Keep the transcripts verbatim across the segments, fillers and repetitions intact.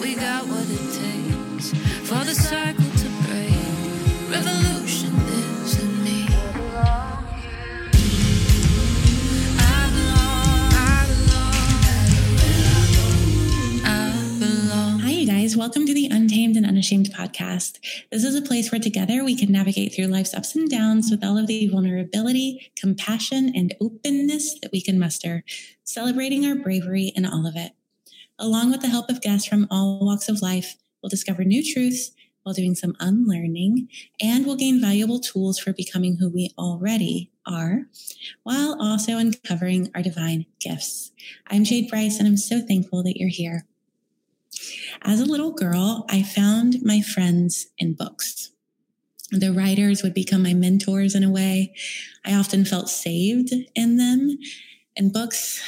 that we got what it takes for the cycle to break. Revolution lives in me. Welcome to the Untamed and Unashamed podcast. This is a place where together we can navigate through life's ups and downs with all of the vulnerability, compassion, and openness that we can muster, celebrating our bravery in all of it. Along with the help of guests from all walks of life, we'll discover new truths while doing some unlearning, and we'll gain valuable tools for becoming who we already are, while also uncovering our divine gifts. I'm Jade Bryce, and I'm so thankful that you're here. As a little girl, I found my friends in books. The writers would become my mentors in a way. I often felt saved in them. And books,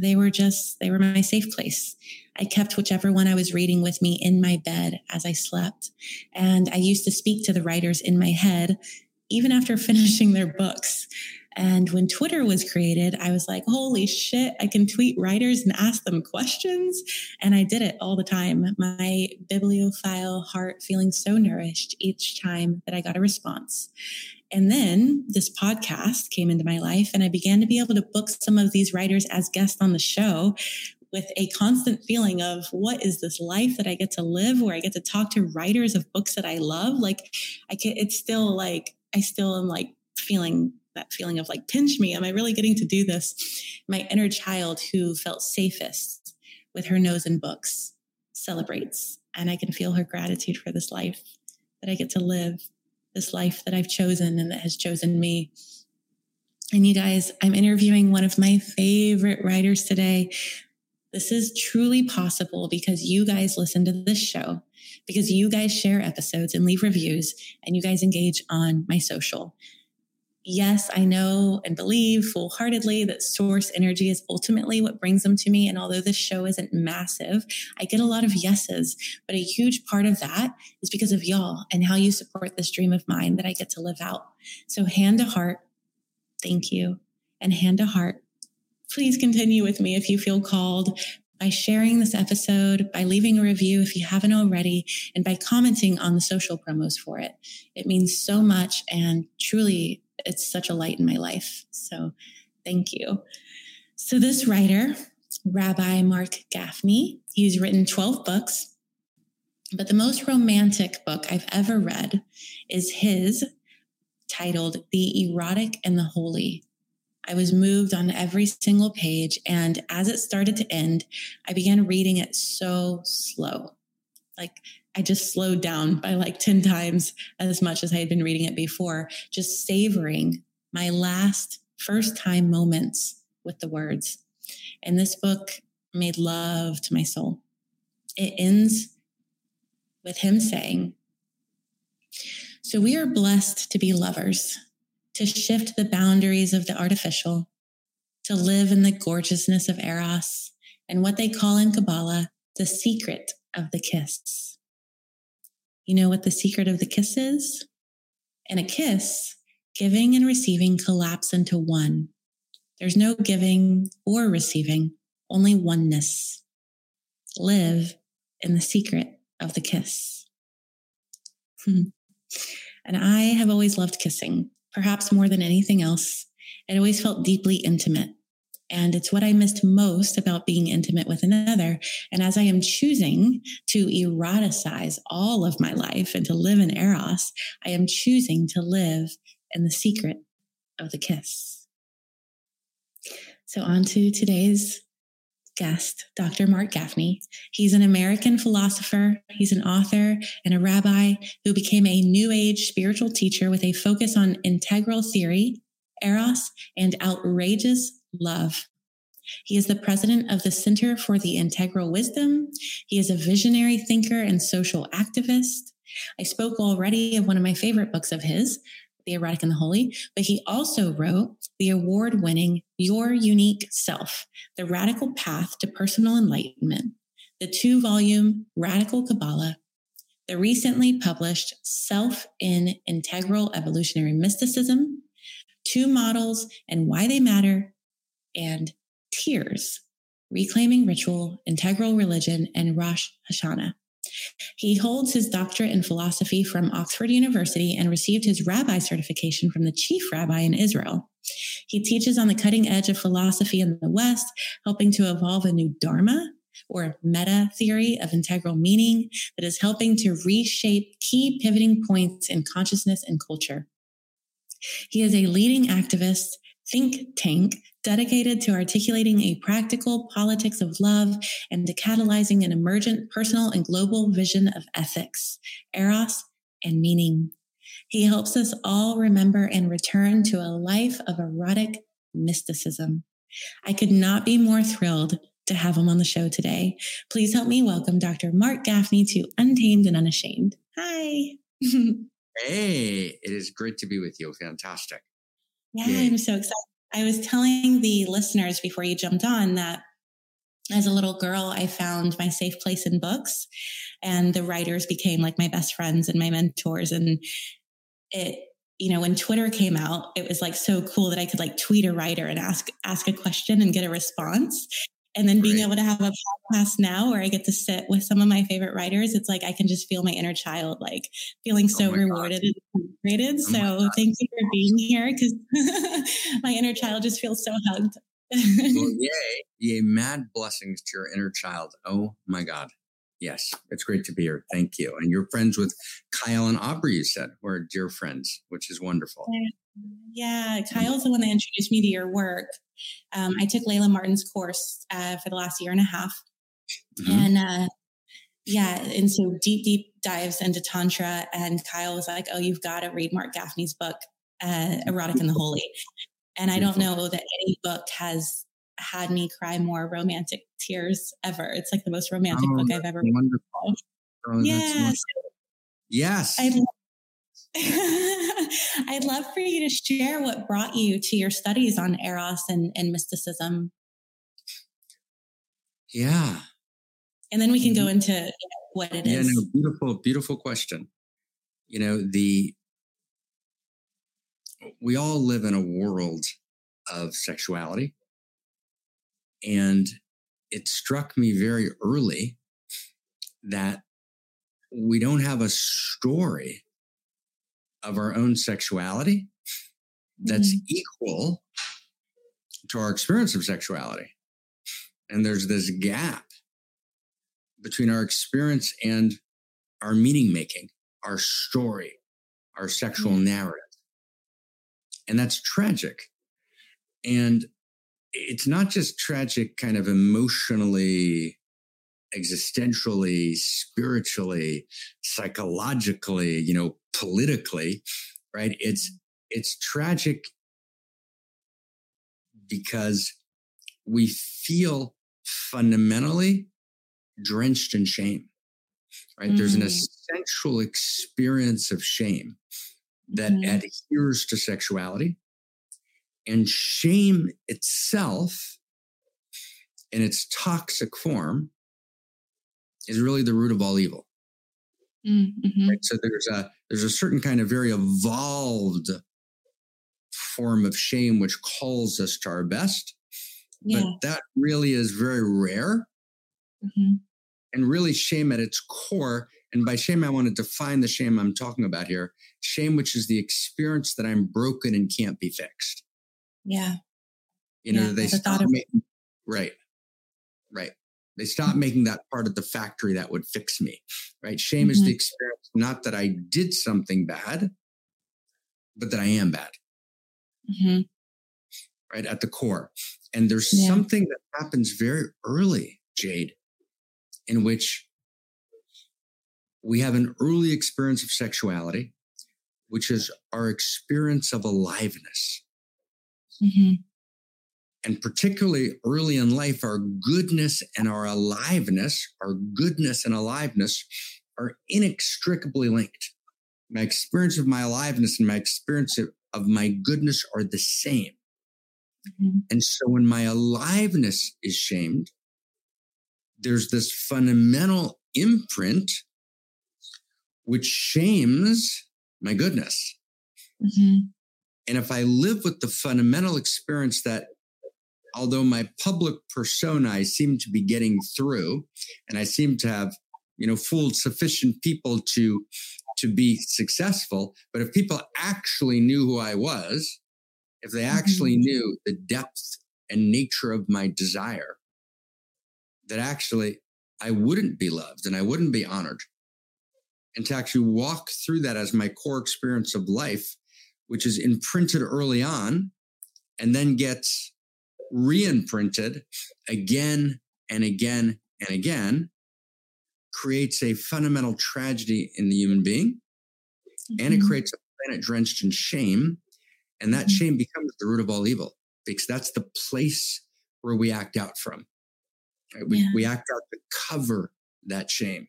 they were just, they were my safe place. I kept whichever one I was reading with me in my bed as I slept. And I used to speak to the writers in my head, even after finishing their books. And when Twitter was created, I was like, holy shit, I can tweet writers and ask them questions. And I did it all the time. My bibliophile heart feeling so nourished each time that I got a response. And then this podcast came into my life and I began to be able to book some of these writers as guests on the show with a constant feeling of what is this life that I get to live where I get to talk to writers of books that I love. Like I can, it's still like, I still am like feeling that feeling of like, pinch me. Am I really getting to do this? My inner child who felt safest with her nose in books celebrates. And I can feel her gratitude for this life that I get to live, this life that I've chosen and that has chosen me. And you guys, I'm interviewing one of my favorite writers today. This is truly possible because you guys listen to this show, because you guys share episodes and leave reviews, and you guys engage on my social. Yes, I know and believe full-heartedly that source energy is ultimately what brings them to me. And although this show isn't massive, I get a lot of yeses, but a huge part of that is because of y'all and how you support this dream of mine that I get to live out. So hand to heart, thank you. And hand to heart, please continue with me if you feel called by sharing this episode, by leaving a review if you haven't already, and by commenting on the social promos for it. It means so much and truly it's such a light in my life. So thank you. So this writer, Rabbi Marc Gafni, he's written twelve books, but the most romantic book I've ever read is his, titled The Erotic and the Holy. I was moved on every single page, and as it started to end, I began reading it so slow. Like I just slowed down by like ten times as much as I had been reading it before, just savoring my last first time moments with the words. And this book made love to my soul. It ends with him saying, so we are blessed to be lovers, to shift the boundaries of the artificial, to live in the gorgeousness of Eros and what they call in Kabbalah, the secret of the kiss. You know what the secret of the kiss is? In a kiss, giving and receiving collapse into one. There's no giving or receiving, only oneness. Live in the secret of the kiss. And I have always loved kissing, perhaps more than anything else. It always felt deeply intimate. And it's what I missed most about being intimate with another. And as I am choosing to eroticize all of my life and to live in Eros, I am choosing to live in the secret of the kiss. So on to today's guest, Doctor Marc Gafni. He's an American philosopher, he's an author, and a rabbi who became a New Age spiritual teacher with a focus on integral theory, Eros, and outrageous love. He is the president of the Center for the Integral Wisdom. He is a visionary thinker and social activist. I spoke already of one of my favorite books of his, The Erotic and the Holy, but he also wrote the award-winning Your Unique Self: The Radical Path to Personal Enlightenment, the two-volume Radical Kabbalah, the recently published Self in Integral Evolutionary Mysticism, Two Models and Why They Matter, and Tears, Reclaiming Ritual, Integral Religion, and Rosh Hashanah. He holds his doctorate in philosophy from Oxford University and received his rabbi certification from the chief rabbi in Israel. He teaches on the cutting edge of philosophy in the West, helping to evolve a new dharma or meta theory of integral meaning that is helping to reshape key pivoting points in consciousness and culture. He is a leading activist, think tank, dedicated to articulating a practical politics of love and to catalyzing an emergent personal and global vision of ethics, eros, and meaning. He helps us all remember and return to a life of erotic mysticism. I could not be more thrilled to have him on the show today. Please help me welcome Doctor Marc Gafni to Untamed and Unashamed. Hi. Hey, it is great to be with you. Fantastic. Yeah, yeah, I'm so excited. I was telling the listeners before you jumped on that as a little girl, I found my safe place in books, and the writers became like my best friends and my mentors. And it, you know, when Twitter came out, it was like so cool that I could like tweet a writer and ask, ask a question and get a response. And then being Great. Able to have a podcast now where I get to sit with some of my favorite writers, it's like I can just feel my inner child, like feeling so oh rewarded God. And celebrated. Oh so thank you for being here, because my inner child just feels so hugged. Well, yay. Yay. Mad blessings to your inner child. Oh my God. Yes. It's great to be here. Thank you. And you're friends with Kyle and Aubrey, you said, who are dear friends, which is wonderful. Yeah. Yeah, Kyle's the one that introduced me to your work. Um, I took Layla Martin's course uh, for the last year and a half. Mm-hmm. And uh, yeah, and so deep, deep dives into Tantra. And Kyle was like, oh, you've got to read Marc Gafni's book, uh, Erotic and the Holy. And I don't know that any book has had me cry more romantic tears ever. It's like the most romantic oh, book I've ever read. Wonderful. Oh, yeah. Yes. I love I'd love for you to share what brought you to your studies on Eros and, and mysticism. Yeah. And then we can go into you know, what it yeah, is. No, beautiful, beautiful question. You know, the, we all live in a world of sexuality. And it struck me very early that we don't have a story of our own sexuality that's mm-hmm. equal to our experience of sexuality. And there's this gap between our experience and our meaning making, our story, our sexual mm-hmm. narrative. And that's tragic. And it's not just tragic kind of emotionally, existentially, spiritually, psychologically, you know, politically, right? It's, it's tragic because we feel fundamentally drenched in shame, right? Mm. There's an essential experience of shame that mm. adheres to sexuality, and shame itself in its toxic form is really the root of all evil. Mm-hmm. Right? So there's a there's a certain kind of very evolved form of shame which calls us to our best, yeah. but that really is very rare. Mm-hmm. And really, shame at its core, and by shame I want to define the shame I'm talking about here: shame, which is the experience that I'm broken and can't be fixed. Yeah, you know yeah, they stop of- making right, right. They stop making that part of the factory that would fix me, right? Shame mm-hmm. is the experience, not that I did something bad, but that I am bad, mm-hmm. right? At the core. And there's yeah. something that happens very early, Jade, in which we have an early experience of sexuality, which is our experience of aliveness. Mm-hmm. And particularly early in life, our goodness and our aliveness, our goodness and aliveness are inextricably linked. My experience of my aliveness and my experience of my goodness are the same. Mm-hmm. And so when my aliveness is shamed, there's this fundamental imprint which shames my goodness. Mm-hmm. And if I live with the fundamental experience that although my public persona seemed to be getting through, and I seemed to have, you know, fooled sufficient people to to be successful. But if people actually knew who I was, if they actually mm-hmm. knew the depth and nature of my desire, that actually I wouldn't be loved and I wouldn't be honored. And to actually walk through that as my core experience of life, which is imprinted early on and then gets re-imprinted again and again and again, creates a fundamental tragedy in the human being. Mm-hmm. And it creates a planet drenched in shame. And that mm-hmm. shame becomes the root of all evil, because that's the place where we act out from. Right? We, yeah. we act out to cover that shame.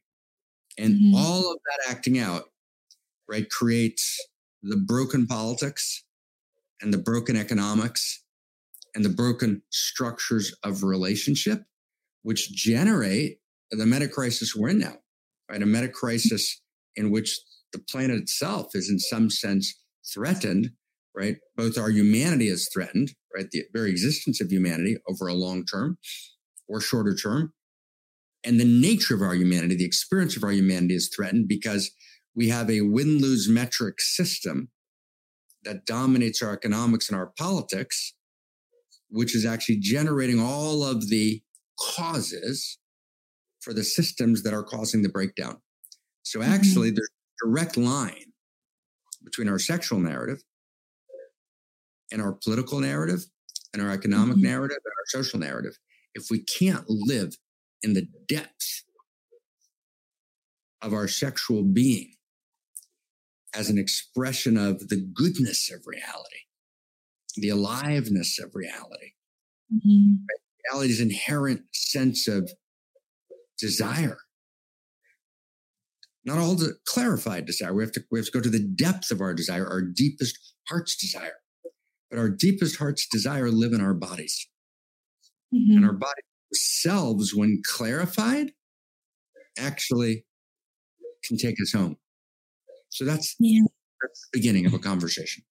And mm-hmm. all of that acting out, right, creates the broken politics and the broken economics and the broken structures of relationship, which generate the meta crisis we're in now, right? A meta crisis in which the planet itself is in some sense threatened, right? Both our humanity is threatened, right? The very existence of humanity over a long term or shorter term. And the nature of our humanity, the experience of our humanity is threatened because we have a win-lose metric system that dominates our economics and our politics, which is actually generating all of the causes for the systems that are causing the breakdown. So actually, mm-hmm. there's a direct line between our sexual narrative and our political narrative and our economic mm-hmm. narrative and our social narrative. If we can't live in the depth of our sexual being as an expression of the goodness of reality, the aliveness of reality, mm-hmm. right? Reality's inherent sense of desire. Not all the clarified desire. We have to, we have to go to the depth of our desire, our deepest heart's desire. But our deepest heart's desire live in our bodies. Mm-hmm. And our bodies themselves, when clarified, actually can take us home. So that's, yeah. that's the beginning of a conversation.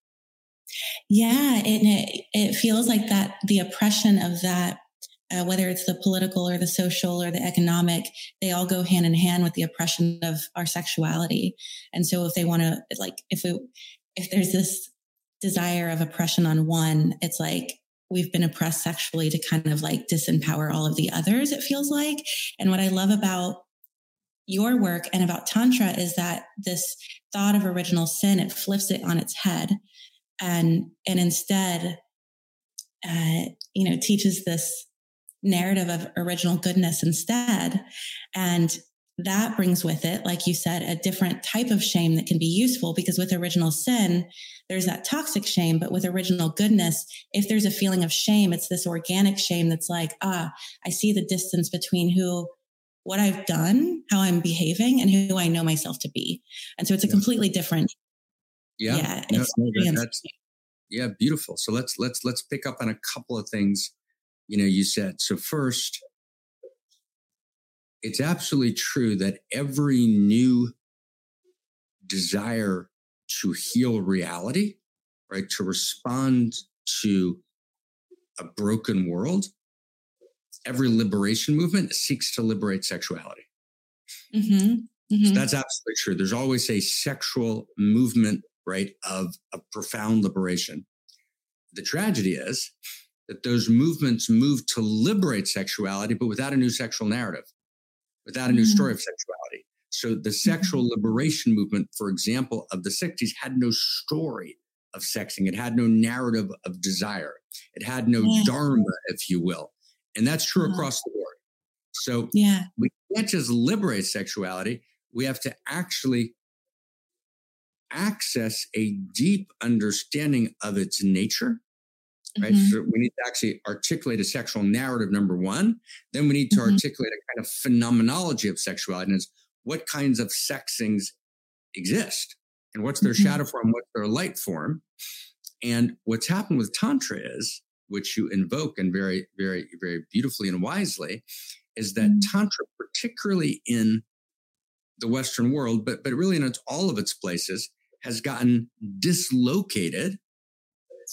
Yeah, and it, it feels like that the oppression of that, uh, whether it's the political or the social or the economic, they all go hand in hand with the oppression of our sexuality. And so if they want to, like, if it, if there's this desire of oppression on one, it's like, we've been oppressed sexually to kind of like disempower all of the others, it feels like. And what I love about your work and about Tantra is that this thought of original sin, it flips it on its head and, and instead, uh, you know, teaches this narrative of original goodness instead. And that brings with it, like you said, a different type of shame that can be useful, because with original sin, there's that toxic shame. But with original goodness, if there's a feeling of shame, it's this organic shame that's like, ah, I see the distance between who, what I've done, how I'm behaving, and who I know myself to be. And so it's a completely different. Yeah. Yeah. No, it's no, that's, yeah. Beautiful. So let's, let's, let's pick up on a couple of things, you know, you said. So first, it's absolutely true that every new desire to heal reality, right, to respond to a broken world, every liberation movement seeks to liberate sexuality. Mm-hmm. Mm-hmm. So that's absolutely true. There's always a sexual movement, right, of a profound liberation. The tragedy is that those movements move to liberate sexuality, but without a new sexual narrative, without a new story of sexuality. So the sexual liberation movement, for example, of the sixties had no story of sexing. It had no narrative of desire. It had no yeah. dharma, if you will. And that's true across the board. So yeah. we can't just liberate sexuality. We have to actually access a deep understanding of its nature. Right. Mm-hmm. So we need to actually articulate a sexual narrative, number one. Then we need to mm-hmm. articulate a kind of phenomenology of sexuality. And it's what kinds of sexings exist and what's their mm-hmm. shadow form, what's their light form. And what's happened with Tantra is, which you invoke and very, very, very beautifully and wisely, is that mm-hmm. Tantra, particularly in the Western world, but, but really in its, all of its places, has gotten dislocated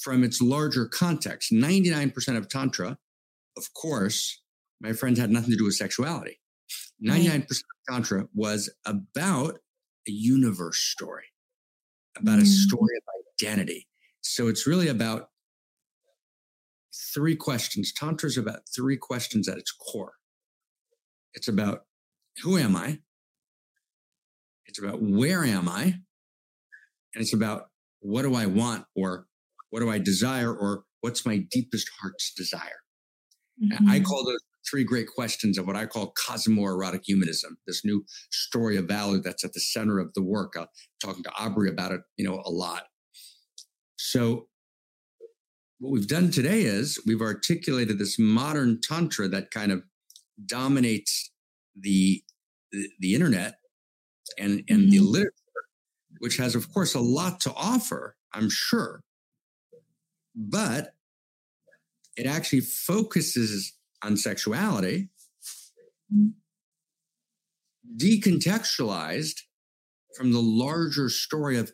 from its larger context. ninety-nine percent of Tantra of course, my friend had nothing to do with sexuality. ninety-nine percent of Tantra was about a universe story, about mm. a story of identity. So it's really about three questions. Tantra is about three questions at its core. It's about who am I? It's about where am I? And it's about what do I want, or what do I desire, or what's my deepest heart's desire? Mm-hmm. I call those three great questions of what I call cosmoerotic humanism, this new story of valor that's at the center of the work. I'm talking to Aubrey about it, you know, a lot. So what we've done today is we've articulated this modern Tantra that kind of dominates the, the, the internet and, and mm-hmm. the literature, which has, of course, a lot to offer, I'm sure. But it actually focuses on sexuality, decontextualized from the larger story of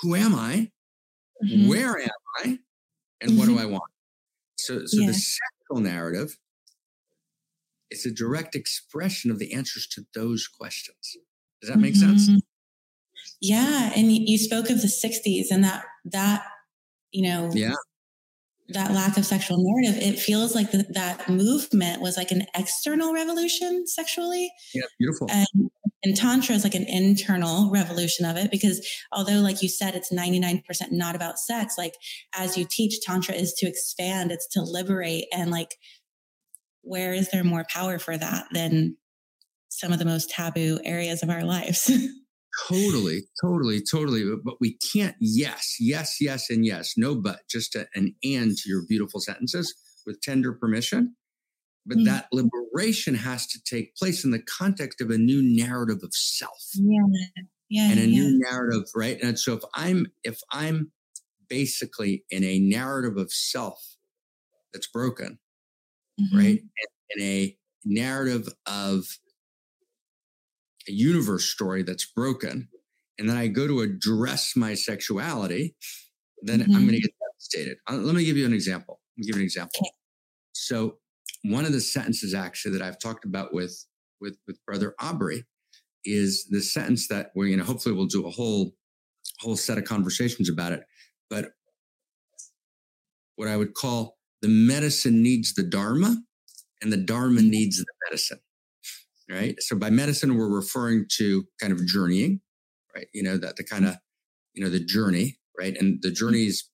who am I, mm-hmm. where am I, and mm-hmm. what do I want? So, so yeah. the sexual narrative is a direct expression of the answers to those questions. Does that mm-hmm. make sense? Yeah, and you spoke of the sixties and that, that you know... yeah. that lack of sexual narrative, it feels like the, that movement was like an external revolution sexually. Yeah, beautiful. And, and Tantra is like an internal revolution of it, because although, like you said, it's ninety-nine percent not about sex, like as you teach, Tantra is to expand, it's to liberate. And like, where is there more power for that than some of the most taboo areas of our lives? Totally, totally, totally. But we can't, yes, yes, yes, and yes. No, but just a, an and to your beautiful sentences with tender permission. But mm. that liberation has to take place in the context of a new narrative of self. Yeah, yeah. And a yeah. new narrative, right? And so if I'm, if I'm basically in a narrative of self that's broken, mm-hmm. right? In a narrative of a universe story that's broken, and then I go to address my sexuality, then mm-hmm. I'm going to get devastated. Let me give you an example. Let me give you an example. Okay. So one of the sentences actually that I've talked about with, with, with Brother Aubrey is the sentence that we're, you know, hopefully we'll do a whole, whole set of conversations about it. But what I would call the medicine needs the Dharma and the Dharma needs the medicine. Right. So by medicine, we're referring to kind of journeying, right? You know, that the kind of, you know, the journey, right? And the journey is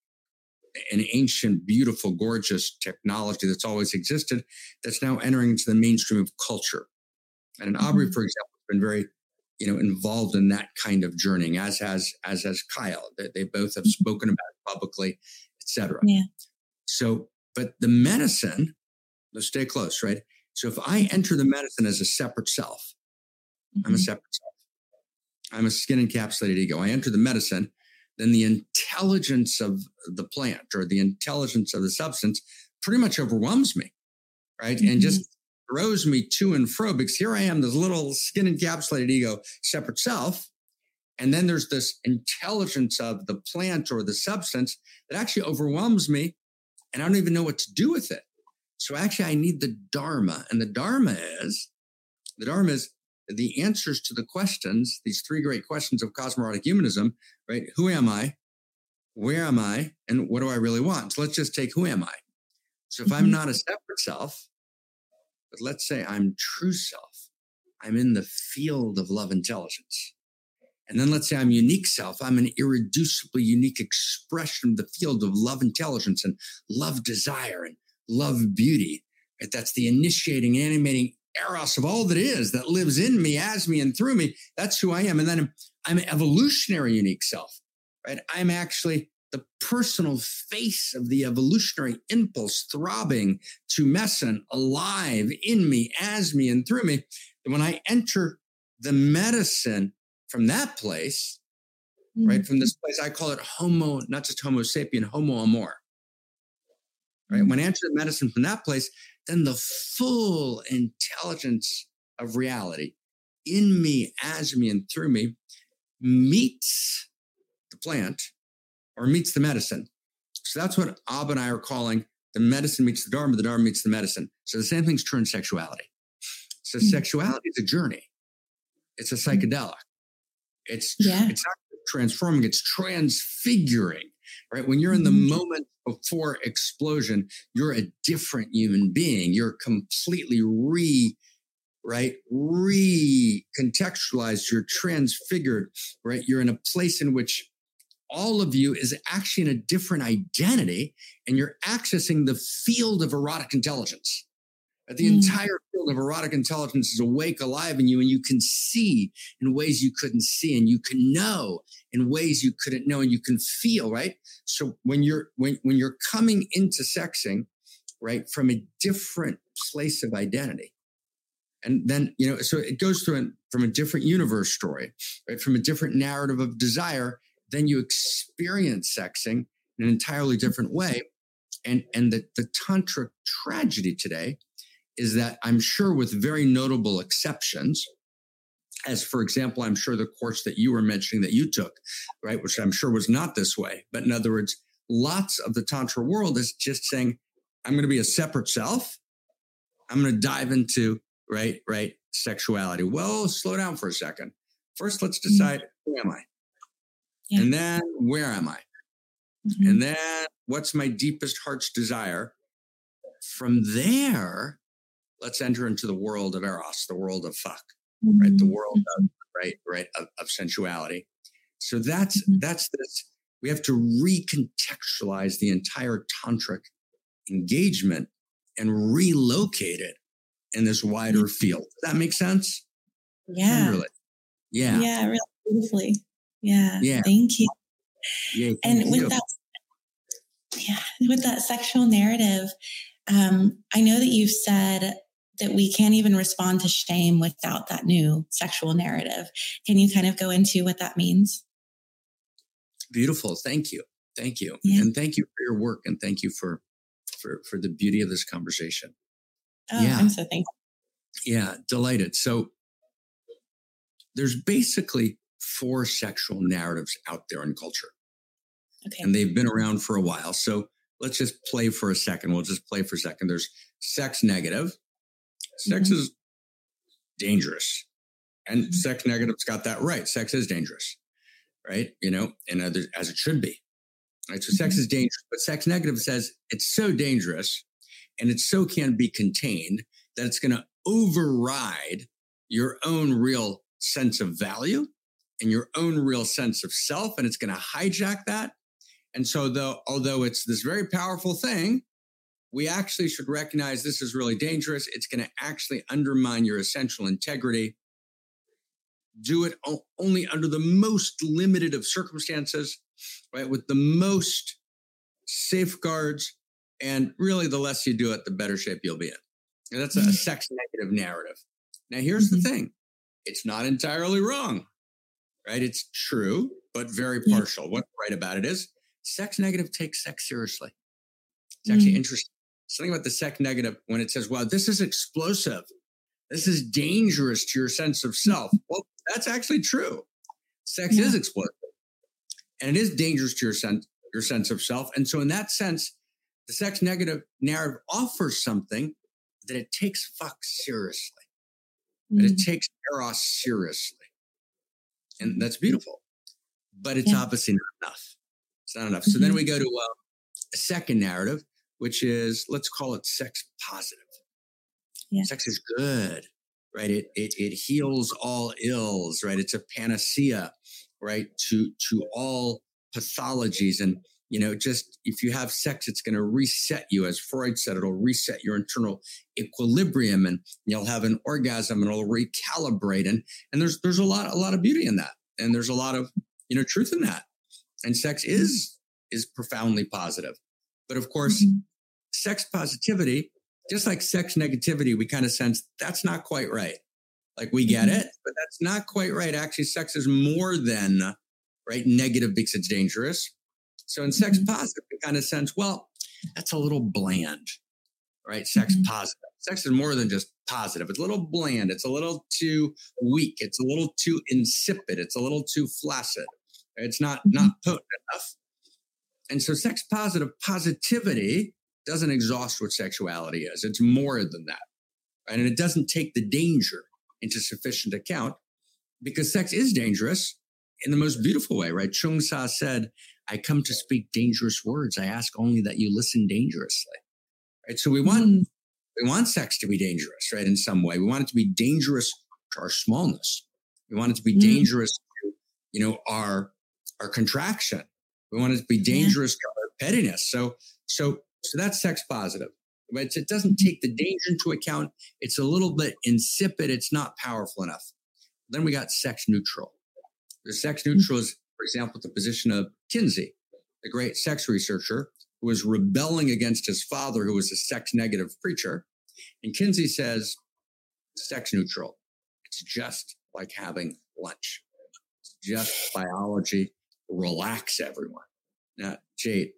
an ancient, beautiful, gorgeous technology that's always existed that's now entering into the mainstream of culture. And in Aubrey, for example, has been very, you know, involved in that kind of journeying, as has, as has Kyle. They, they both have spoken about it publicly, et cetera. Yeah. So, but the medicine, let's stay close, right? So if I enter the medicine as a separate self, mm-hmm. I'm a separate self. I'm a skin encapsulated ego. I enter the medicine, then the intelligence of the plant or the intelligence of the substance pretty much overwhelms me, right? Mm-hmm. And just throws me to and fro, because here I am, this little skin encapsulated ego, separate self. And then there's this intelligence of the plant or the substance that actually overwhelms me, and I don't even know what to do with it. So actually, I need the Dharma. And the Dharma is, the Dharma is the answers to the questions, these three great questions of cosmoerotic humanism, right? Who am I? Where am I? And what do I really want? So let's just take who am I? So if mm-hmm. I'm not a separate self, but let's say I'm true self, I'm in the field of love intelligence. And then let's say I'm unique self. I'm an irreducibly unique expression of the field of love intelligence and love desire and love beauty, right? That's the initiating, animating Eros of all that is that lives in me, as me, and through me. That's who I am. And then I'm, I'm an evolutionary unique self, right? I'm actually the personal face of the evolutionary impulse throbbing to messin, alive in me, as me, and through me. And when I enter the medicine from that place, mm-hmm. right, from this place, I call it homo, not just homo sapien, homo amor. Right? When I enter the medicine from that place, then the full intelligence of reality in me, as me, and through me meets the plant or meets the medicine. So that's what Ab and I are calling The medicine meets the Dharma, the Dharma meets the medicine. So the same thing's true in sexuality. So mm-hmm. sexuality is a journey. It's a psychedelic. It's, yeah. it's not transforming, it's transfiguring, right? When you're in the mm-hmm. moment before explosion, you're a different human being. You're completely re, right? Recontextualized, you're transfigured, right? You're in a place in which all of you is actually in a different identity, and you're accessing the field of erotic intelligence. The mm. entire field of erotic intelligence is awake, alive in you, and you can see in ways you couldn't see, and you can know in ways you couldn't know, and you can feel, right? So when you're when when you're coming into sexing, right, from a different place of identity. And then, you know, so it goes through an, from a different universe story, right, from a different narrative of desire. Then you experience sexing in an entirely different way. And, and the, the tantric tragedy today is that, I'm sure with very notable exceptions, as for example, I'm sure the course that you were mentioning that you took, right, which I'm sure was not this way. But in other words, lots of the tantra world is just saying, I'm going to be a separate self. I'm going to dive into, right, right, sexuality. Well, slow down for a second. First, let's decide, who am I? Yeah. And then where am I? Mm-hmm. And then what's my deepest heart's desire? From there, let's enter into the world of Eros, the world of fuck, mm-hmm. right? The world of, right, right, of, of sensuality. So that's, mm-hmm. that's this, we have to recontextualize the entire tantric engagement and relocate it in this wider mm-hmm. field. Does that make sense? Yeah. Really. Yeah. Yeah, really beautifully. Yeah, yeah. Thank you. Yeah, thank and with you. that, yeah, with that sexual narrative, um, I know that you've said that we can't even respond to shame without that new sexual narrative. Can you kind of go into what that means? Beautiful. Thank you. Thank you. Yeah. And thank you for your work. And thank you for, for, for the beauty of this conversation. Oh, yeah. I'm so thankful. Yeah. Delighted. So there's basically four sexual narratives out there in culture. Okay. And they've been around for a while. So let's just play for a second. We'll just play for a second. There's sex negative. Sex mm-hmm. is dangerous. And mm-hmm. sex negative's got that right. Sex is dangerous, right? You know, and others, as it should be. Right? So mm-hmm. sex is dangerous, but sex negative says it's so dangerous and it so can't be contained that it's going to override your own real sense of value and your own real sense of self, and it's going to hijack that. And so though, although it's this very powerful thing, we actually should recognize this is really dangerous. It's going to actually undermine your essential integrity. Do it only under the most limited of circumstances, right? With the most safeguards, and really the less you do it, the better shape you'll be in. And that's a mm-hmm. sex negative narrative. Now, here's mm-hmm. the thing. It's not entirely wrong. Right? It's true, but very partial. Yeah. What's right about it is sex negative takes sex seriously. It's actually mm. interesting. Something about the sex negative when it says, wow, this is explosive. This is dangerous to your sense of self. Well, that's actually true. Sex yeah. is explosive. And it is dangerous to your sense, your sense of self. And so in that sense, the sex negative narrative offers something that it takes fuck seriously. Mm. That it takes Eros seriously. And that's beautiful, but it's yeah. obviously not enough. It's not enough. Mm-hmm. So then we go to uh, a second narrative, which is, let's call it sex positive. Yeah. Sex is good, right? It, it it heals all ills, right? It's a panacea, right? To to all pathologies. And, you know, just if you have sex, it's going to reset you. As Freud said, it'll reset your internal equilibrium, and you'll have an orgasm, and it'll recalibrate. And, and there's, there's a lot, a lot of beauty in that. And there's a lot of, you know, truth in that. And sex is, is profoundly positive. But of course, mm-hmm. sex positivity, just like sex negativity, we kind of sense that's not quite right. Like we get mm-hmm. it, but that's not quite right. Actually, sex is more than, right, negative because it's dangerous. So in sex mm-hmm. positive, we kind of sense, well, that's a little bland, right? Sex mm-hmm. positive. Sex is more than just positive. It's a little bland. It's a little too weak. It's a little too insipid. It's a little too flaccid. It's not, mm-hmm. not potent enough. And so sex positive, positivity, doesn't exhaust what sexuality is. It's more than that. Right? And it doesn't take the danger into sufficient account, because sex is dangerous in the most beautiful way, right? Chung Sa said, I come to speak dangerous words. I ask only that you listen dangerously. Right? So we want, we want sex to be dangerous, right? In some way, we want it to be dangerous to our smallness. We want it to be mm. dangerous to, you know, our, our contraction. We want it to be dangerous yeah. to our pettiness. So, so, so that's sex positive. Right? It doesn't take the danger into account. It's a little bit insipid. It's not powerful enough. Then we got sex neutral. The sex neutral is, for example, the position of Kinsey, the great sex researcher, who was rebelling against his father, who was a sex negative preacher. And Kinsey says, sex neutral. It's just like having lunch. It's just biology. Relax, everyone. Now, Jade,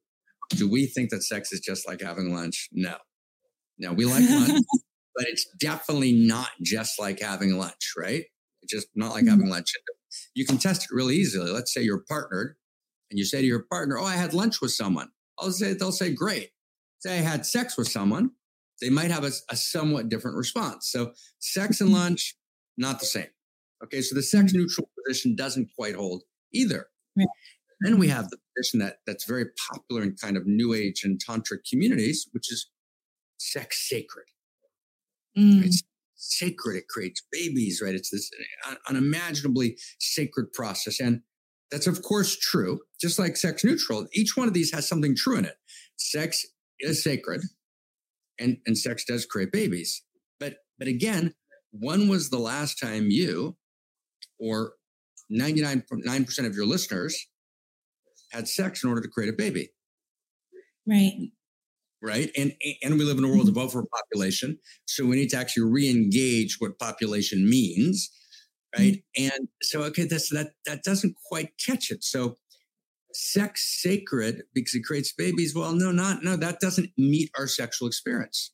do we think that sex is just like having lunch? No. No, we like lunch, but it's definitely not just like having lunch, right? It's just not like mm-hmm. having lunch. You can test it really easily. Let's say you're partnered and you say to your partner, oh, I had lunch with someone. I'll say, they'll say, great. Say I had sex with someone. They might have a, a somewhat different response. So sex and lunch, not the same. Okay. So the sex neutral position doesn't quite hold either. Yeah. Then we have the position that that's very popular in kind of new age and tantric communities, which is sex sacred. Mm. It's sacred. It creates babies, right? It's this unimaginably sacred process. And that's, of course, true. Just like sex neutral, each one of these has something true in it. Sex is sacred, and, and sex does create babies. But, but again, when was the last time you or ninety-nine point nine percent of your listeners had sex in order to create a baby? Right. Right. And, and we live in a world of overpopulation. So we need to actually re-engage what population means. Right. And so, okay, that's, that, that doesn't quite catch it. So sex sacred because it creates babies. Well, no, not, no, that doesn't meet our sexual experience.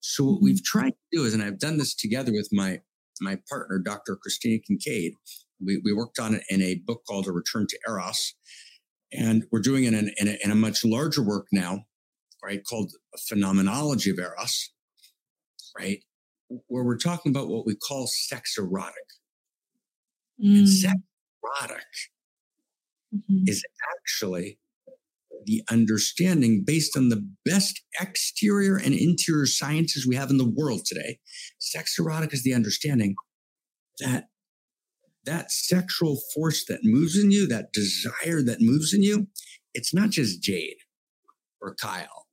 So what we've tried to do is, and I've done this together with my, my partner, Doctor Christina Kincaid, we, we worked on it in a book called A Return to Eros. And we're doing it in, in, a, in a much larger work now, right, called Phenomenology of Eros, right, where we're talking about what we call sex erotic. Mm. And sex erotic mm-hmm. is actually the understanding based on the best exterior and interior sciences we have in the world today. Sex erotic is the understanding that that sexual force that moves in you, that desire that moves in you, it's not just Jade or Kyle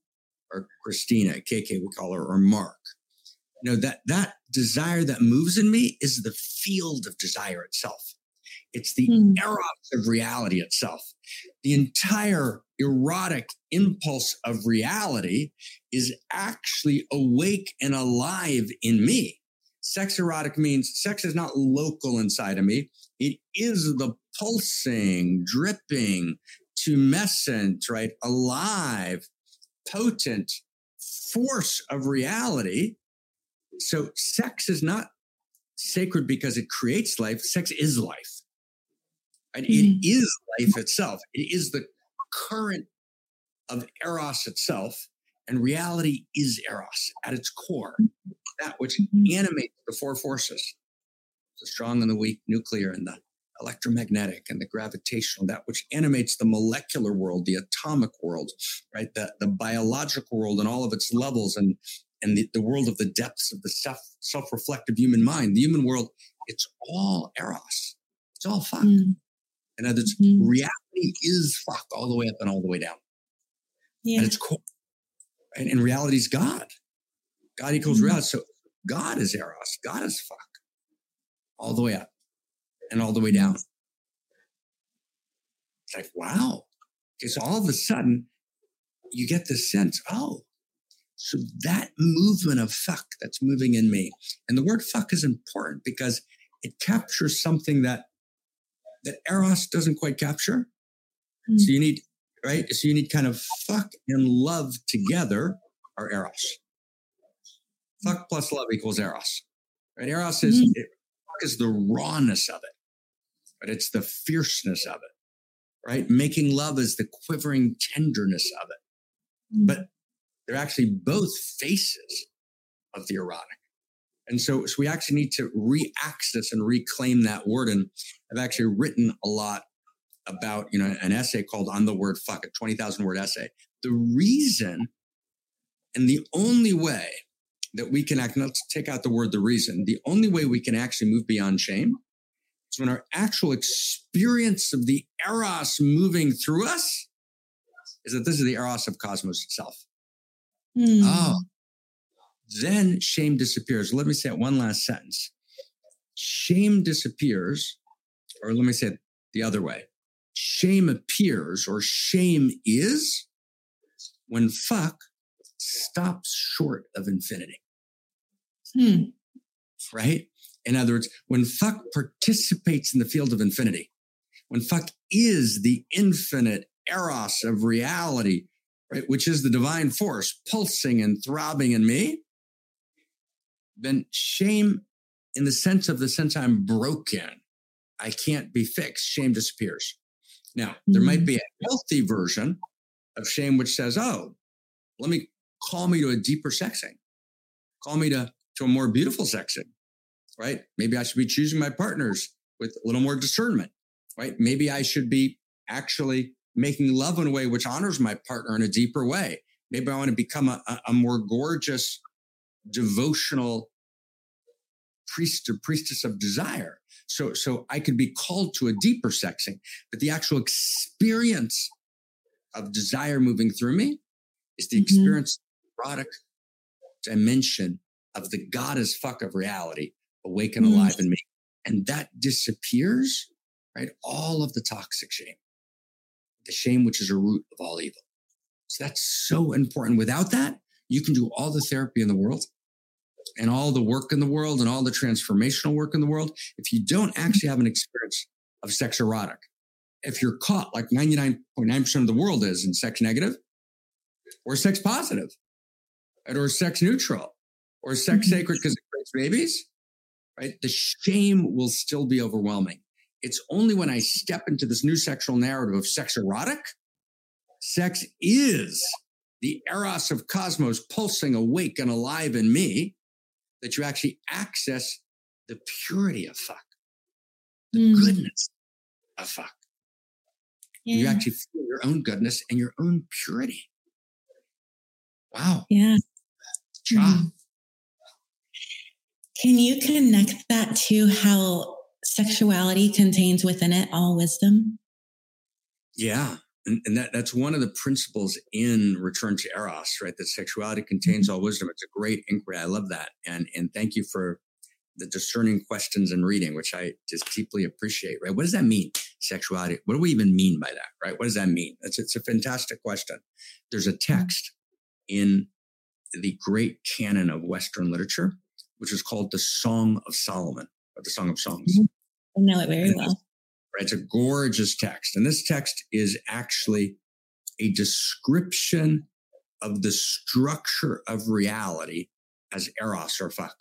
or Christina, K K we call her, or Mark. You know, that, that desire that moves in me is the field of desire itself. It's the mm. eros of reality itself. The entire erotic impulse of reality is actually awake and alive in me. Sex erotic means sex is not local inside of me. It is the pulsing, dripping, tumescent, right, alive, potent force of reality. So sex is not sacred because it creates life. Sex is life. And mm-hmm. it is life itself. It is the current of Eros itself. And reality is Eros at its core, that which mm-hmm. animates the four forces, the strong and the weak, nuclear and the electromagnetic and the gravitational, that which animates the molecular world, the atomic world, right? The, the biological world and all of its levels and, and the, the world of the depths of the self, self-reflective human mind, the human world, it's all Eros. It's all fuck. Mm. In other words, mm. reality is fuck all the way up and all the way down. Yeah. And it's cool. And, and reality is God. God equals mm. reality. So God is Eros. God is fuck all the way up and all the way down. It's like, wow. Okay, so all of a sudden, you get this sense, oh, so that movement of fuck that's moving in me. And the word fuck is important because it captures something that, that Eros doesn't quite capture. Mm-hmm. So you need, right? So you need kind of fuck and love together are Eros. Fuck plus love equals Eros. Right? Eros is, mm-hmm. it, fuck is the rawness of it. But it's the fierceness of it, right? Making love is the quivering tenderness of it. But They're actually both faces of the erotic. And so, so we actually need to re-access and reclaim that word. And I've actually written a lot about, you know, an essay called On the Word Fuck, a twenty thousand word essay. The reason and the only way that we can act, let's take out the word, the reason, the only way we can actually move beyond shame is when our actual experience of the Eros moving through us is that this is the Eros of cosmos itself. Mm. Oh, then shame disappears. Let me say it one last sentence. Shame disappears, or let me say it the other way. Shame appears, or shame is, when fuck stops short of infinity. Hmm. Right? In other words, when fuck participates in the field of infinity, when fuck is the infinite Eros of reality, right, which is the divine force pulsing and throbbing in me, then shame, in the sense of the sense I'm broken, I can't be fixed, shame disappears. Now, there might be a healthy version of shame which says, oh, let me call me to a deeper sexing. Call me to, to a more beautiful sexing, right? Maybe I should be choosing my partners with a little more discernment, right? Maybe I should be actually making love in a way which honors my partner in a deeper way. Maybe I want to become a, a, a more gorgeous, devotional priest or priestess of desire. So, so I could be called to a deeper sexing, but the actual experience of desire moving through me is the mm-hmm. experience of the erotic dimension of the goddess fuck of reality, awake and mm-hmm. alive in me. And that disappears, right? All of the toxic shame, the shame which is a root of all evil. So that's so important. Without that, you can do all the therapy in the world and all the work in the world and all the transformational work in the world. If you don't actually have an experience of sex erotic, if you're caught like ninety-nine point nine percent of the world is in sex negative or sex positive or sex neutral or sex mm-hmm. sacred because it creates babies, right? The shame will still be overwhelming. It's only when I step into this new sexual narrative of sex erotic, sex is the Eros of cosmos pulsing awake and alive in me, that you actually access the purity of fuck, the mm. goodness of fuck. Yeah. You actually feel your own goodness and your own purity. Wow. Yeah. Mm. Can you connect that to how sexuality contains within it all wisdom? Yeah. And, and that, that's one of the principles in Return to Eros, right? That sexuality contains all wisdom. It's a great inquiry. I love that. And and thank you for the discerning questions and reading, which I just deeply appreciate, right? What does that mean, sexuality? What do we even mean by that, right? What does that mean? It's, it's a fantastic question. There's a text in the great canon of Western literature, which is called the Song of Solomon, or the Song of Songs. I know it very and well. It's a gorgeous text. And this text is actually a description of the structure of reality as Eros or fuck.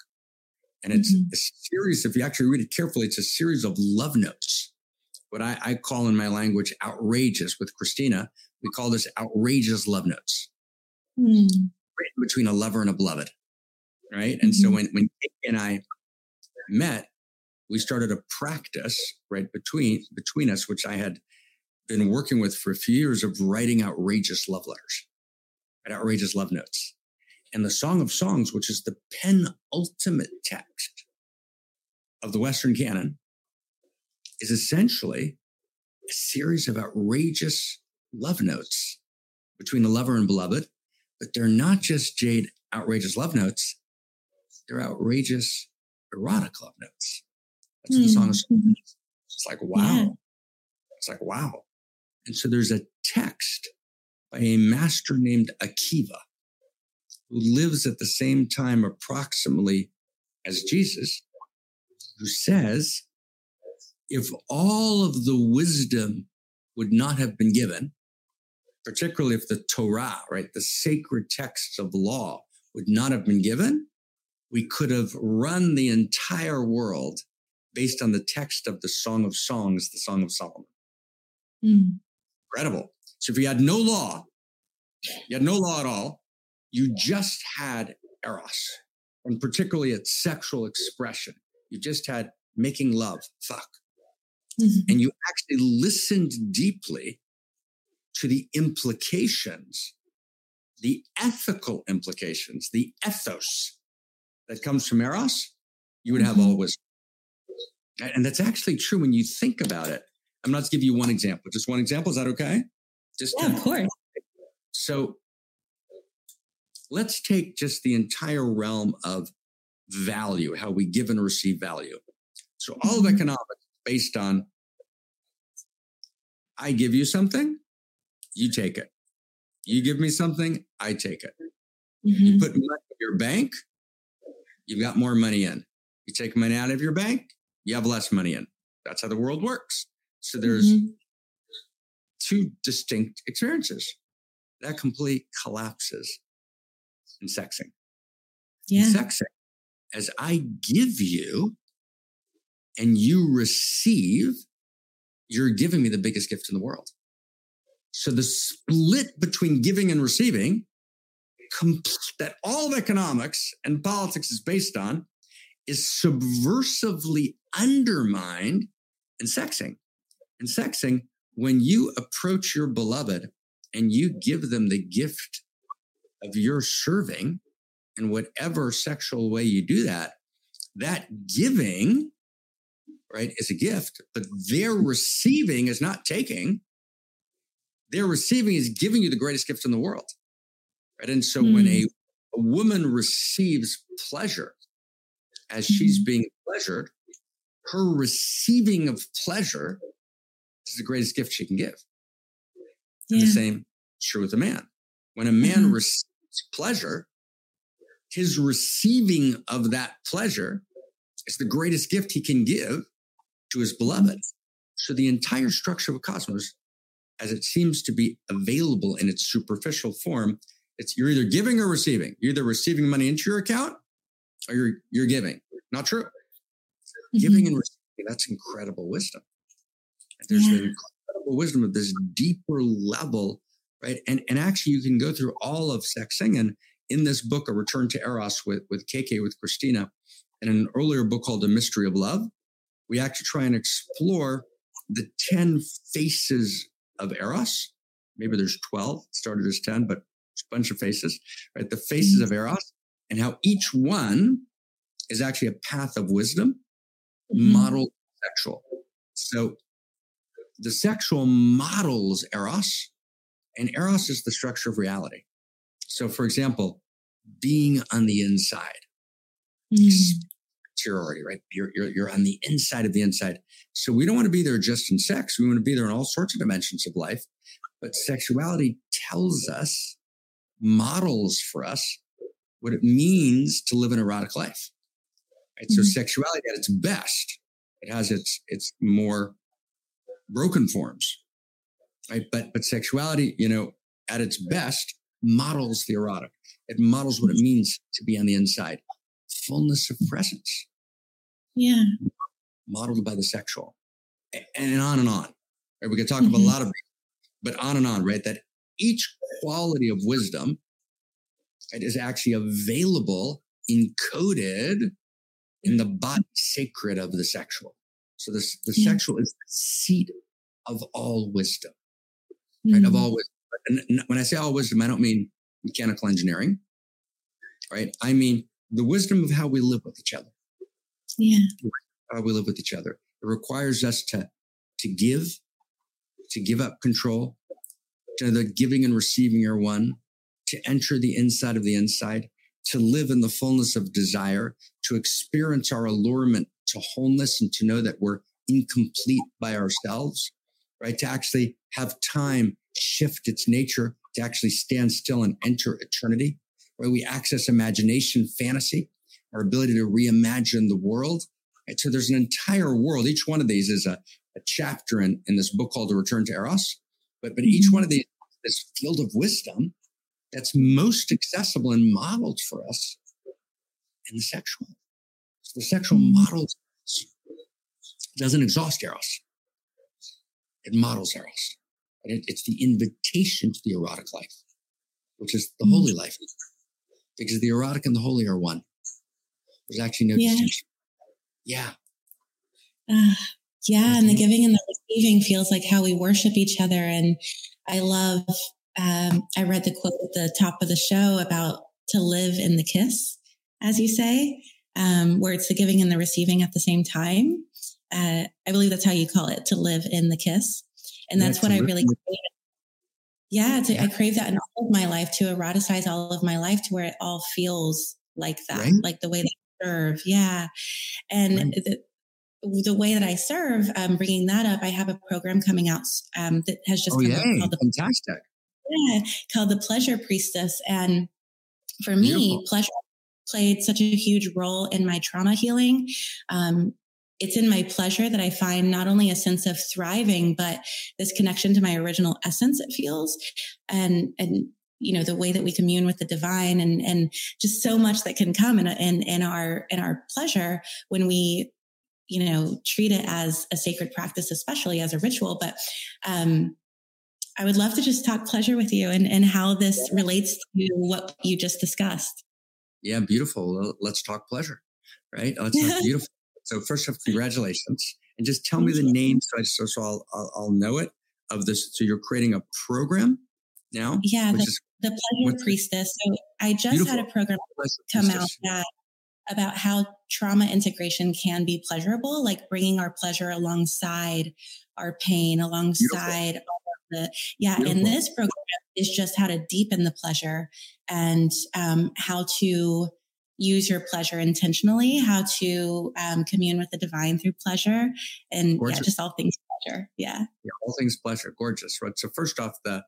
And it's mm-hmm. a series, if you actually read it carefully, it's a series of love notes. What I, I call in my language outrageous. With Christina, we call this outrageous love notes. Mm-hmm. Written between a lover and a beloved. Right. And mm-hmm. so when, when Kate and I met, we started a practice, right, between between us, which I had been working with for a few years, of writing outrageous love letters, right, outrageous love notes. And the Song of Songs, which is the penultimate text of the Western canon, is essentially a series of outrageous love notes between the lover and beloved. But they're not just, Jade, outrageous love notes. They're outrageous erotic love notes. That's mm. the Song of Songs. It's like, wow. Yeah. It's like, wow. And so there's a text by a master named Akiva, who lives at the same time approximately as Jesus, who says, if all of the wisdom would not have been given, particularly if the Torah, right, the sacred texts of law would not have been given, we could have run the entire world based on the text of the Song of Songs, the Song of Solomon. Mm. Incredible. So if you had no law, you had no law at all, you just had Eros, and particularly its sexual expression. You just had making love, fuck. Mm-hmm. And you actually listened deeply to the implications, the ethical implications, the ethos that comes from Eros, you would have mm-hmm. all wisdom. And that's actually true when you think about it. I'm not to give you one example, just one example. Is that okay? Just yeah, to- of course. So let's take just the entire realm of value, how we give and receive value. So all mm-hmm. of economics based on, I give you something, you take it. You give me something, I take it. Mm-hmm. You put money in your bank, you've got more money in. You take money out of your bank, you have less money in. That's how the world works. So there's mm-hmm. two distinct experiences. That completely collapses in sexing. Yeah. In sexing, as I give you and you receive, you're giving me the biggest gift in the world. So the split between giving and receiving, compl- that all of economics and politics is based on, is subversively undermined in sexing. In sexing, when you approach your beloved and you give them the gift of your serving, in whatever sexual way you do that, that giving, right, is a gift, but their receiving is not taking. Their receiving is giving you the greatest gift in the world, right? And so mm. when a, a woman receives pleasure, as mm. she's being pleasured, her receiving of pleasure is the greatest gift she can give. Yeah. And the same is true with a man. When a man mm. receives pleasure, his receiving of that pleasure is the greatest gift he can give to his beloved. So the entire structure of a cosmos, as it seems to be available in its superficial form, it's you're either giving or receiving. You're either receiving money into your account or you're, you're giving. Not true. Mm-hmm. Giving and receiving, that's incredible wisdom. There's yeah. the incredible wisdom of this deeper level, right? And, and actually you can go through all of sexing. And in this book, A Return to Eros with, with K K, with Christina, and an earlier book called The Mystery of Love, we actually try and explore the ten faces of Eros. Maybe there's twelve, started as ten, but it's a bunch of faces, right? The faces of Eros, and how each one is actually a path of wisdom, mm-hmm. modeled sexual. So the sexual models Eros, and Eros is the structure of reality. So for example, being on the inside, mm-hmm. interiority, right? You're, you're, you're on the inside of the inside. So we don't want to be there just in sex. We want to be there in all sorts of dimensions of life. But sexuality tells us, models for us, what it means to live an erotic life. Right? Mm-hmm. So sexuality at its best, it has its its more broken forms, right? But but sexuality, you know, at its best, models the erotic. It models what it means to be on the inside. Fullness of presence. Yeah. Modeled by the sexual. And on and on. Right? We could talk mm-hmm. about a lot of, but on and on, right? That each quality of wisdom, right, is actually available, encoded in the body sacred of the sexual. So this, the yeah. sexual is the seat of all wisdom, right? Mm-hmm. Of all wisdom. And when I say all wisdom, I don't mean mechanical engineering, right? I mean the wisdom of how we live with each other. Yeah. How we live with each other. It requires us to, to give, to give up control, to the giving and receiving are one, to enter the inside of the inside, to live in the fullness of desire, to experience our allurement to wholeness and to know that we're incomplete by ourselves, right? To actually have time shift its nature, to actually stand still and enter eternity. Where we access imagination, fantasy, our ability to reimagine the world. And so there's an entire world. Each one of these is a, a chapter in, in this book called The Return to Eros. But, but each one of these, this field of wisdom that's most accessible and modeled for us in the sexual. So the sexual model doesn't exhaust Eros. It models Eros. It, it's the invitation to the erotic life, which is the holy life. because the erotic and the holy are one. There's actually no yeah. distinction. Yeah. Uh, yeah. And the giving and the receiving feels like how we worship each other. And I love, um, I read the quote at the top of the show about to live in the kiss, as you say, um, where it's the giving and the receiving at the same time. Uh, I believe that's how you call it, to live in the kiss. And that's, that's what I really crave. Yeah, to, yeah. I crave that in all of my life, to eroticize all of my life to where it all feels like that, right? Like the way that I serve. Yeah. And right. the, the way that I serve, um, bringing that up, I have a program coming out um, that has just oh, come out called the, Fantastic. Yeah, called the Pleasure Priestess. And for me, Beautiful. pleasure played such a huge role in my trauma healing. Um, It's in my pleasure that I find not only a sense of thriving, but this connection to my original essence, it feels. And, and, you know, the way that we commune with the divine and, and just so much that can come in, in, in our, in our pleasure when we, you know, treat it as a sacred practice, especially as a ritual. But, um, I would love to just talk pleasure with you and, and how this relates to what you just discussed. Yeah. Beautiful. Let's talk pleasure, right? Let's talk beautiful. So first off, congratulations. And just tell me the name so, I, so, so I'll, I'll, I'll know it of this. So you're creating a program now? Yeah, the, is, the Pleasure Priestess. So I just beautiful. had a program come Priestess. out that, about how trauma integration can be pleasurable, like bringing our pleasure alongside our pain, alongside beautiful. all of the... Yeah, beautiful. And this program is just how to deepen the pleasure and um, how to... use your pleasure intentionally, how to um, commune with the divine through pleasure, and yeah, just all things pleasure. Yeah. Yeah. All things pleasure. Gorgeous. Right. So first off, the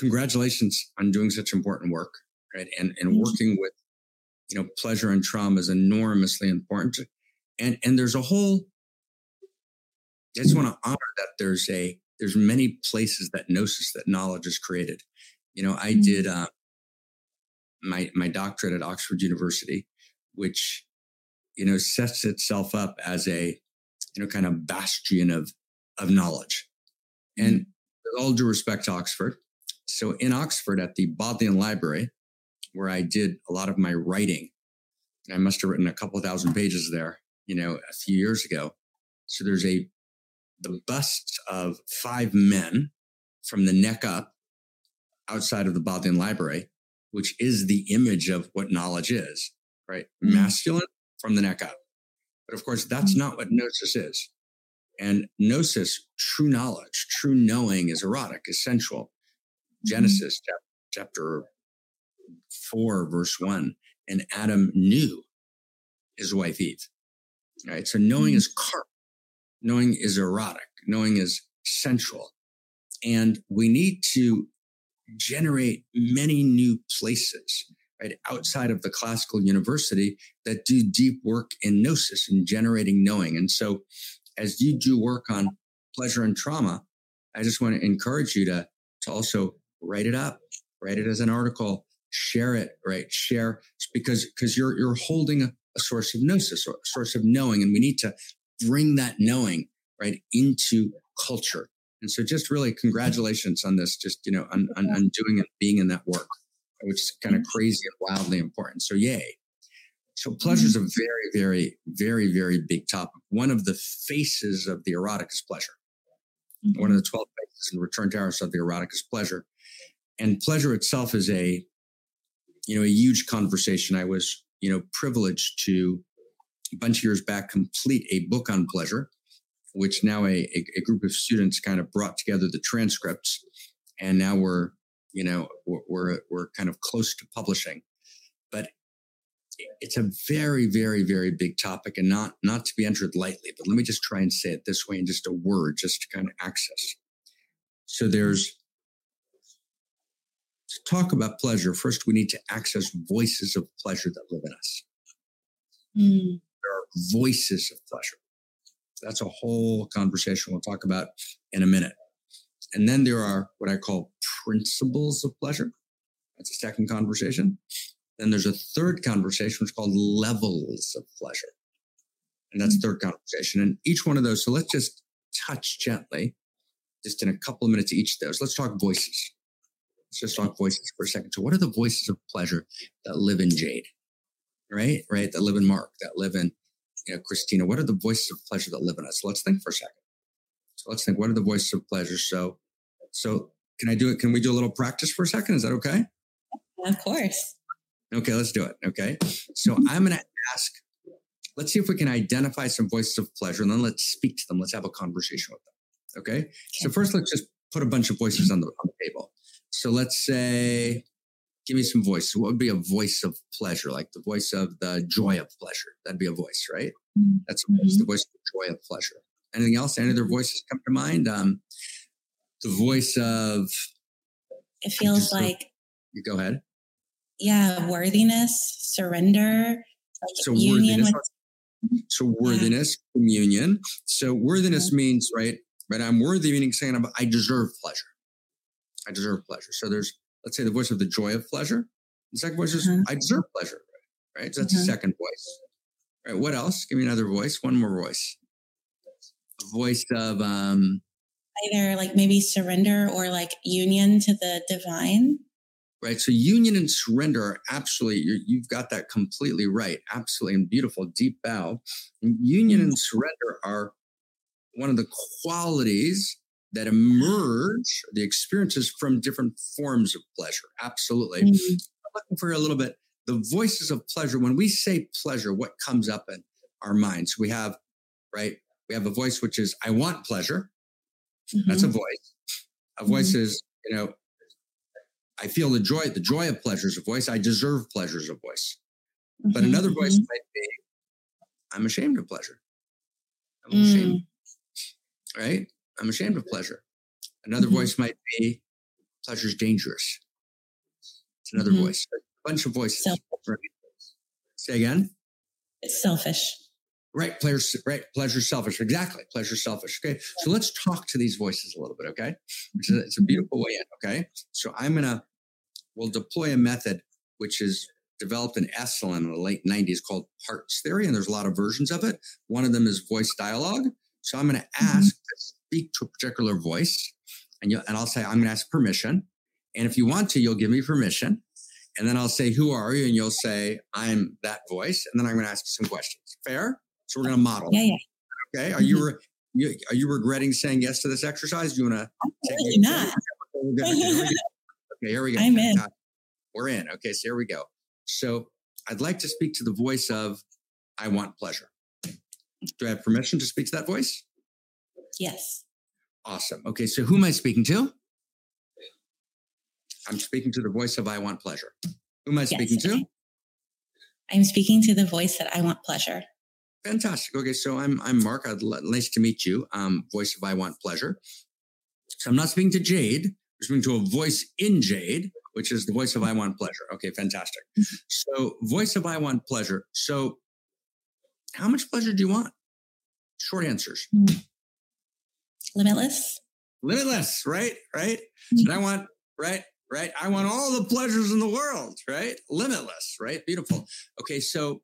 congratulations on doing such important work, right? And, and working with, you know, pleasure and trauma is enormously important. And, and there's a whole, I just want to honor that there's a, there's many places that gnosis, that knowledge is created. You know, I mm-hmm. did, uh, My, my doctorate at Oxford University, which, you know, sets itself up as a, you know, kind of bastion of, of knowledge. And with all due respect to Oxford. So in Oxford at the Bodleian Library, where I did a lot of my writing, I must have written a couple thousand pages there, you know, a few years ago. So there's a, the busts of five men from the neck up outside of the Bodleian Library, which is the image of what knowledge is, right? Masculine from the neck up. But of course, that's not what gnosis is. And gnosis, true knowledge, true knowing is erotic, is sensual. Genesis chapter four, verse one, and Adam knew his wife Eve, right? So knowing is carnal, knowing is erotic, knowing is sensual. And we need to generate many new places, right, outside of the classical university that do deep work in gnosis and generating knowing. And so as you do work on pleasure and trauma, I just want to encourage you to, to also write it up, write it as an article, share it, right? Share because, because you're, you're holding a, a source of gnosis or a source of knowing, and we need to bring that knowing, right, into culture. And so just really congratulations on this, just, you know, on, on, on doing it, being in that work, which is kind of crazy and wildly important. So yay. So pleasure is a very, very, very, very big topic. One of the faces of the erotic is pleasure. Mm-hmm. One of the twelve faces in Return to Eros of the erotic is pleasure. And pleasure itself is a, you know, a huge conversation. I was, you know, privileged to, a bunch of years back, complete a book on pleasure, which now a, a group of students kind of brought together the transcripts. And now we're, you know, we're, we're, we're kind of close to publishing, but it's a very, very, very big topic and not, not to be entered lightly, but let me just try and say it this way in just a word, just to kind of access. So there's, to talk about pleasure, first we need to access voices of pleasure that live in us. Mm. There are voices of pleasure. That's a whole conversation we'll talk about in a minute. And then there are what I call principles of pleasure. That's a second conversation. Then there's a third conversation, which is called levels of pleasure. And that's mm-hmm. third conversation. And each one of those, so let's just touch gently, just in a couple of minutes each of those. Let's talk voices. just on voices for a second. So what are the voices of pleasure that live in Jade, right? Right. That live in Marc, that live in, you know, Christina. What are the voices of pleasure that live in us? Let's think for a second. So let's think, what are the voices of pleasure? So, so can I do it? Can we do a little practice for a second? Is that okay? Of course. Okay. Let's do it. Okay. So I'm going to ask, let's see if we can identify some voices of pleasure, and then let's speak to them. Let's have a conversation with them. Okay. Okay. So first let's just put a bunch of voices on the, on the table. So let's say, give me some voice. So what would be a voice of pleasure? Like the voice of the joy of pleasure. That'd be a voice, right? Mm-hmm. That's the voice of the joy of pleasure. Anything else? Any other voices come to mind? Um, the voice of... It feels like... You go ahead. Yeah, worthiness, surrender, like so union worthiness, with... So worthiness, yeah. Communion. So worthiness yeah. means, right, right, I'm worthy, meaning saying I'm, I deserve pleasure. I deserve pleasure. So there's, let's say the voice of the joy of pleasure. The second voice uh-huh. is I deserve pleasure, right? So that's uh-huh. the second voice. All right, what else? Give me another voice. One more voice. A voice of... um Either like maybe surrender or like union to the divine. Right. So union and surrender are absolutely, you're, you've got that completely right. Absolutely. And beautiful, deep bow. And union and surrender are one of the qualities that emerge, the experiences from different forms of pleasure. Absolutely. Mm-hmm. I'm looking for a little bit, the voices of pleasure. When we say pleasure, what comes up in our minds? We have, right, we have a voice which is, I want pleasure. Mm-hmm. That's a voice. A voice mm-hmm. is, you know, I feel the joy, the joy of pleasure is a voice. I deserve pleasure is a voice. Mm-hmm. But another voice mm-hmm. might be, I'm ashamed of pleasure. I'm mm. ashamed. Right? I'm ashamed of pleasure. Another mm-hmm. voice might be, pleasure is dangerous. It's another mm-hmm. voice. A bunch of voices. Right? Say again? It's selfish. Right, pleasure, right, pleasure, selfish. Exactly, pleasure, selfish. Okay, so let's talk to these voices a little bit, okay? It's a, it's a beautiful way in, okay? So I'm going to, we'll deploy a method which is developed in Esalen in the late nineties called parts theory, and there's a lot of versions of it. One of them is voice dialogue. So I'm going to ask mm-hmm. to speak to a particular voice, and, you'll, and I'll say, I'm going to ask permission. And if you want to, you'll give me permission. And then I'll say, who are you? And you'll say, I'm that voice. And then I'm going to ask you some questions. Fair? So we're going to model. Yeah, yeah. Okay. Are mm-hmm. you, re- you are you regretting saying yes to this exercise? Do you want to? Absolutely not. Okay, here we go. I'm in. We're in. Okay, so here we go. So I'd like to speak to the voice of I want pleasure. Do I have permission to speak to that voice? Yes. Awesome. Okay, so who am I speaking to? I'm speaking to the voice of I want pleasure. Who am I speaking yes, okay. to? I'm speaking to the voice that I want pleasure. Fantastic. Okay, so I'm I'm Marc. I'd l- nice to meet you. Um, voice of I want pleasure. So I'm not speaking to Jade. I'm speaking to a voice in Jade, which is the voice of I want pleasure. Okay, fantastic. So voice of I want pleasure. So how much pleasure do you want? Short answers. Limitless. Limitless. Right. Right. Mm-hmm. And I want. Right. Right. I want all the pleasures in the world. Right. Limitless. Right. Beautiful. Okay. So.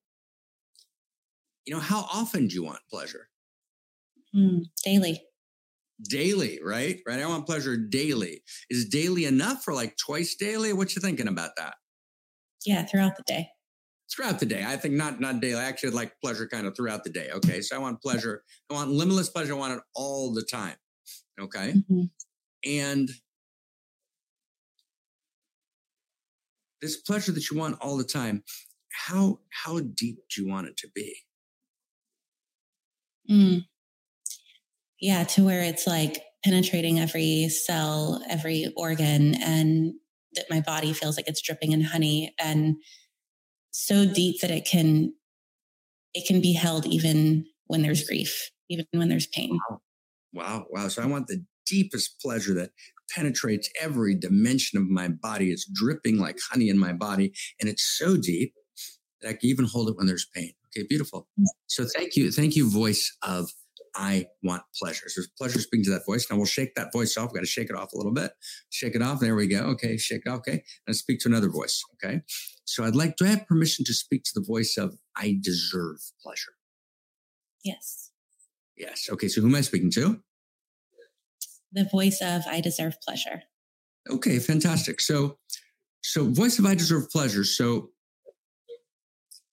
You know, how often do you want pleasure? Mm, daily. Daily, right? Right. I want pleasure daily. Is daily enough for like twice daily? What you thinking about that? Yeah, throughout the day. Throughout the day. I think not not daily. I actually like pleasure kind of throughout the day. Okay. So I want pleasure. I want limitless pleasure. I want it all the time. Okay. Mm-hmm. And this pleasure that you want all the time, how how deep do you want it to be? Mm. Yeah, to where it's like penetrating every cell, every organ, and that my body feels like it's dripping in honey, and so deep that it can it can be held even when there's grief, even when there's pain. Wow, wow. wow. So I want the deepest pleasure that penetrates every dimension of my body. It's dripping like honey in my body, and it's so deep that I can even hold it when there's pain. Okay, beautiful. So thank you. Thank you, voice of I want pleasure. So it's pleasure speaking to that voice. Now we'll shake that voice off. We've got to shake it off a little bit. Shake it off. There we go. Okay, shake it off. Okay. Now speak to another voice. Okay. So I'd like, do I have permission to speak to the voice of I deserve pleasure? Yes. Yes. Okay. So who am I speaking to? The voice of I deserve pleasure. Okay, fantastic. So, so voice of I deserve pleasure. So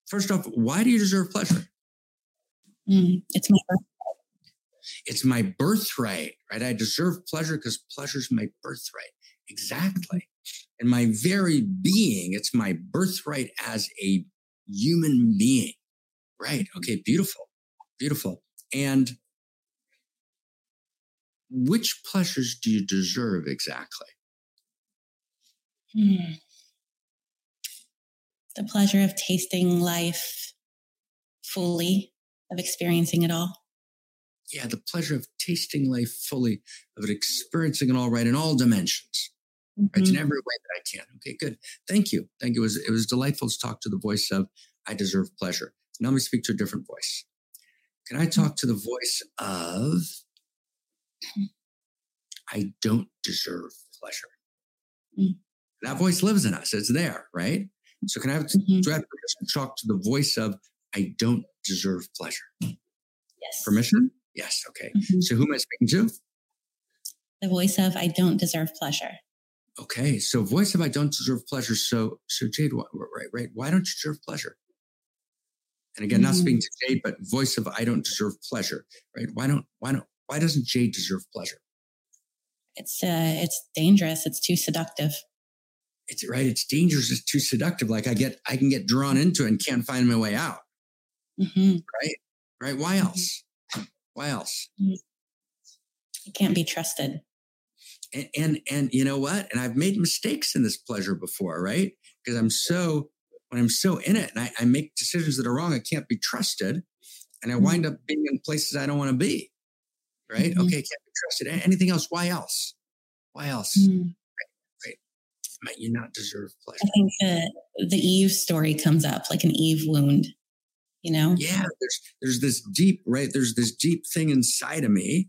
first off, why do you deserve pleasure? Mm, it's my birthright. It's my birthright, right? I deserve pleasure because pleasure is my birthright. Exactly. In my very being, it's my birthright as a human being. Right. Okay. Beautiful. Beautiful. And which pleasures do you deserve exactly? Hmm. The pleasure of tasting life fully, of experiencing it all. Yeah. The pleasure of tasting life fully, of experiencing it all, right, in all dimensions. Mm-hmm. Right, in every way that I can. Okay, good. Thank you. Thank you. It was, it was delightful to talk to the voice of I deserve pleasure. Now let me speak to a different voice. Can I talk to the voice of I don't deserve pleasure? Mm-hmm. That voice lives in us. It's there, right? So can I have to mm-hmm. talk to the voice of I don't deserve pleasure? Yes. Permission? Yes. Okay. Mm-hmm. So who am I speaking to? The voice of I don't deserve pleasure. Okay, so voice of I don't deserve pleasure. So, so Jade, right, right. Why don't you deserve pleasure? And again, mm-hmm. not speaking to Jade, but voice of I don't deserve pleasure, right? Why don't, why don't, why doesn't Jade deserve pleasure? It's, uh, it's dangerous. It's too seductive. It's right. It's dangerous. It's too seductive. Like I get, I can get drawn into it and can't find my way out. Mm-hmm. Right. Right. Why else? Mm-hmm. Why else? It can't be trusted. And, and, and you know what? And I've made mistakes in this pleasure before, right? Because I'm so, when I'm so in it and I, I make decisions that are wrong, I can't be trusted. And I wind up being in places I don't want to be, right? Mm-hmm. Okay, can't be trusted. Anything else? Why else? Why else? Mm-hmm. Right, right. Might you not deserve pleasure? I think the, the Eve story comes up like an Eve wound, you know? Yeah, there's, there's this deep, right? There's this deep thing inside of me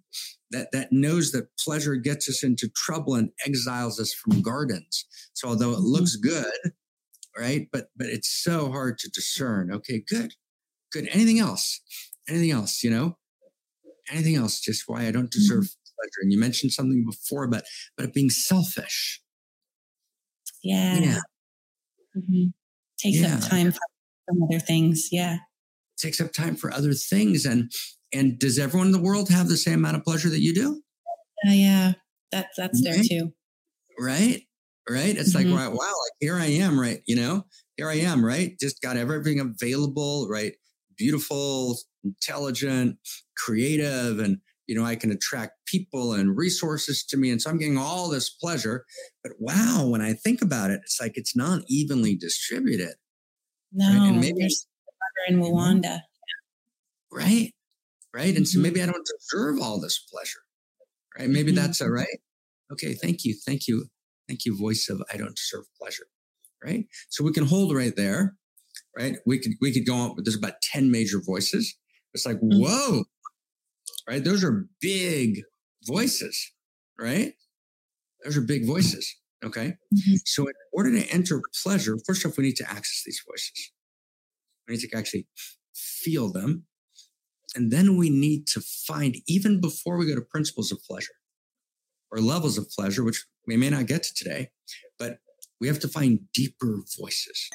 that that knows that pleasure gets us into trouble and exiles us from gardens. So although it looks good, right? But but it's so hard to discern. Okay, good. Good. Anything else? Anything else, you know? Anything else? Just why I don't deserve pleasure. And you mentioned something before about, about it being selfish. Yeah. Yeah. Mm-hmm. Takes yeah. up time for some other things. Yeah. It takes up time for other things. And And does everyone in the world have the same amount of pleasure that you do? Uh, yeah, that's that's right? there too. Right, right. It's mm-hmm. like, wow, wow, like here I am, right? You know, here I am, right? Just got everything available, right? Beautiful, intelligent, creative, and you know, I can attract people and resources to me, and so I'm getting all this pleasure. But wow, when I think about it, it's like it's not evenly distributed. No, right? And maybe there's the mother in Rwanda, right? Right. And so maybe I don't deserve all this pleasure. Right. Maybe mm-hmm. that's all right. Okay. Thank you. Thank you. Thank you. Voice of I don't deserve pleasure. Right. So we can hold right there. Right. We could, we could go on. There's about ten major voices. It's like, mm-hmm. whoa. Right. Those are big voices. Right. Those are big voices. Okay. Mm-hmm. So in order to enter pleasure, first off, we need to access these voices. We need to actually feel them. And then we need to find, even before we go to principles of pleasure or levels of pleasure, which we may not get to today, but we have to find deeper voices.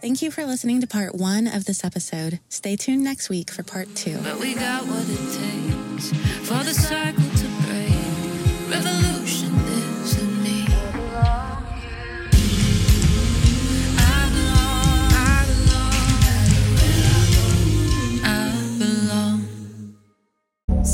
Thank you for listening to part one of this episode. Stay tuned next week for part two. But we got what it takes for the cycle to break. Revolution lives in me.